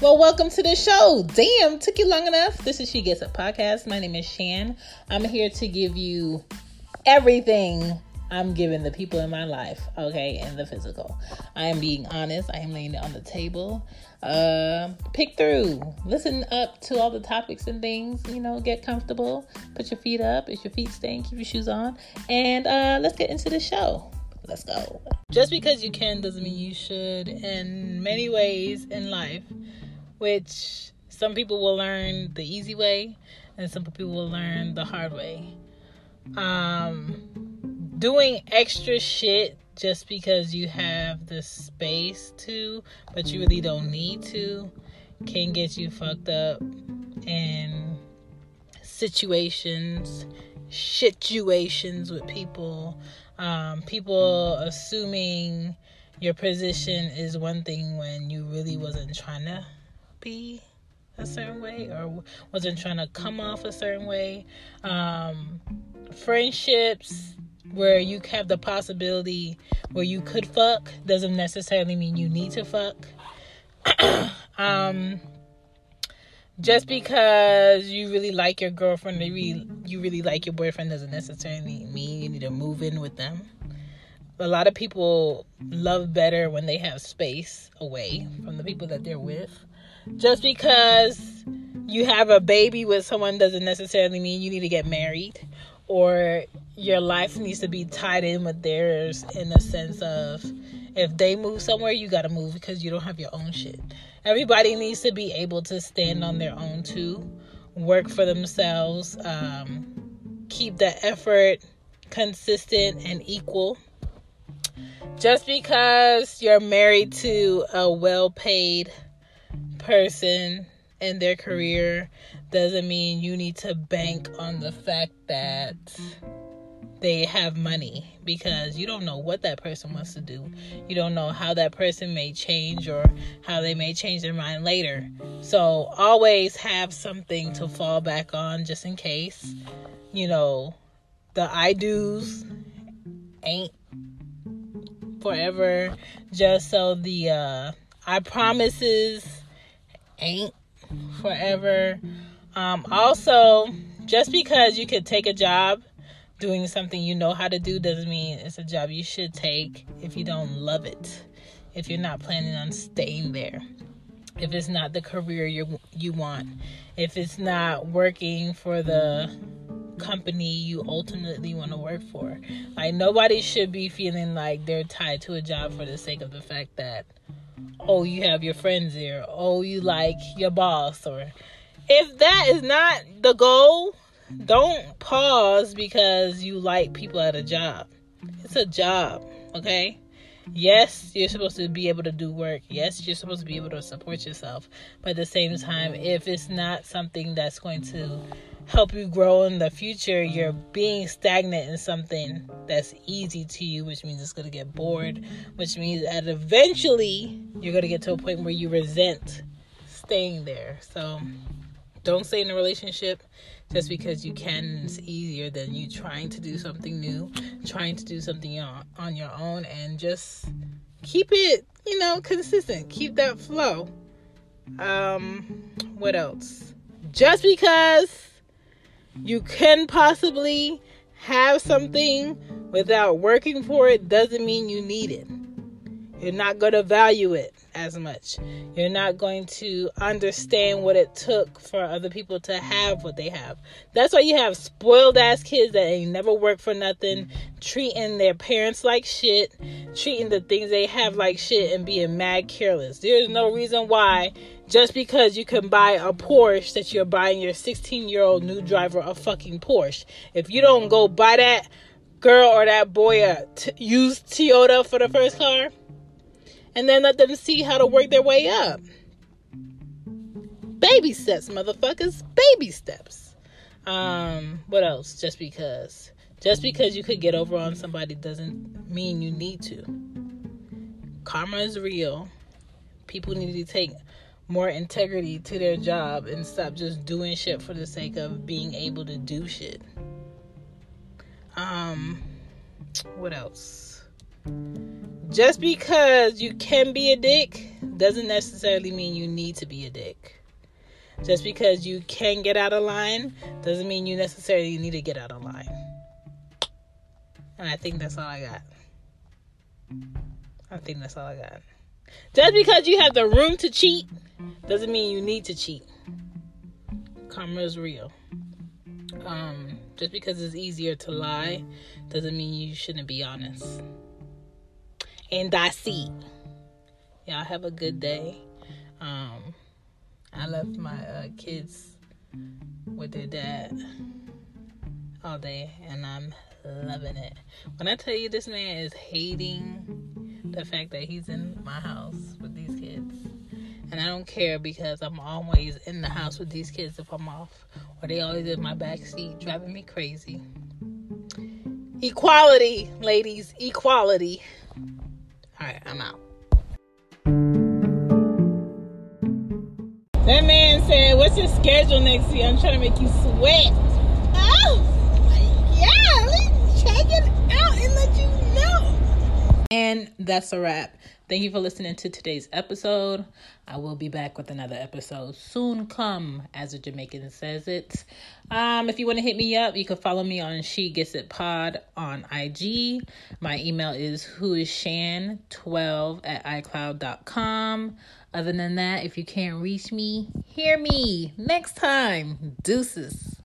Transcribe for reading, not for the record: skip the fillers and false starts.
Well, welcome to the show. Damn, took you long enough. This is She Gets Up Podcast. My name is Shan. I'm here to give you everything I'm giving the people in my life, okay, and the physical. I am being honest. I am laying it on the table. Pick through. Listen up to all the topics and things. You know, get comfortable. Put your feet up. Is your feet staying? Keep your shoes on. And let's get into the show. Let's go. Just because you can doesn't mean you should. In many ways in life, which some people will learn the easy way and some people will learn the hard way. Doing extra shit just because you have the space to, but you really don't need to, can get you fucked up in situations with people. People assuming your position is one thing when you really wasn't trying to be a certain way or wasn't trying to come off a certain way. Friendships where you have the possibility where you could fuck doesn't necessarily mean you need to fuck. Just because you really like your girlfriend or you really like your boyfriend doesn't necessarily mean you need to move in with them. A lot of people love better when they have space away from the people that they're with. Just because you have a baby with someone doesn't necessarily mean you need to get married, or your life needs to be tied in with theirs in the sense of if they move somewhere, you got to move because you don't have your own shit. Everybody needs to be able to stand on their own too, work for themselves, keep the effort consistent and equal. Just because you're married to a well-paid person in their career doesn't mean you need to bank on the fact that they have money, because you don't know what that person wants to do. You don't know how that person may change or how they may change their mind later. So always have something to fall back on just in case, you know, the I do's ain't forever, just so the I promises ain't forever. Also, just because you could take a job doing something you know how to do doesn't mean it's a job you should take if you don't love it, if you're not planning on staying there, if it's not the career you want, if it's not working for the company you ultimately want to work for. Like, nobody should be feeling like they're tied to a job for the sake of the fact that, oh, you have your friends there, oh, you like your boss. Or if that is not the goal, don't pause because you like people at a job. It's a job, okay? Yes, you're supposed to be able to do work. Yes, you're supposed to be able to support yourself. But at the same time, if it's not something that's going to help you grow in the future, you're being stagnant in something that's easy to you, which means it's going to get bored, which means that eventually you're going to get to a point where you resent staying there. So don't stay in a relationship just because you can. It's easier than you trying to do something new, trying to do something on your own, and just keep it, you know, consistent. Keep that flow. What else? Just because you can possibly have something without working for it doesn't mean you need it. You're not going to value it as much. You're not going to understand what it took for other people to have what they have. That's why you have spoiled ass kids that ain't never worked for nothing, treating their parents like shit, treating the things they have like shit, and being mad careless. There's no reason why, just because you can buy a Porsche, that you're buying your 16-year-old new driver a fucking Porsche. If you don't go buy that girl or that boy a used Toyota for the first car, and then let them see how to work their way up. Baby steps, motherfuckers. Baby steps. What else? Just because you could get over on somebody doesn't mean you need to. Karma is real. People need to take more integrity to their job and stop just doing shit for the sake of being able to do shit. What else? Just because you can be a dick doesn't necessarily mean you need to be a dick. Just because you can get out of line doesn't mean you necessarily need to get out of line. And I think that's all I got. Just because you have the room to cheat doesn't mean you need to cheat. Karma is real. Just because it's easier to lie doesn't mean you shouldn't be honest. And I see. Y'all have a good day. I left my kids with their dad all day, and I'm loving it. When I tell you this man is hating the fact that he's in my house with these kids. And I don't care because I'm always in the house with these kids if I'm off. Or they always in my backseat, driving me crazy. Equality, ladies. Equality. All right, I'm out. That man said, what's your schedule next year? I'm trying to make you sweat. Oh, yeah. Let's check it out and let you know. And that's a wrap. Thank you for listening to today's episode. I will be back with another episode soon come, as a Jamaican says it. If you want to hit me up, you can follow me on She Gets It Pod on IG. My email is whoisshan12@icloud.com. Other than that, if you can't reach me, hear me next time. Deuces.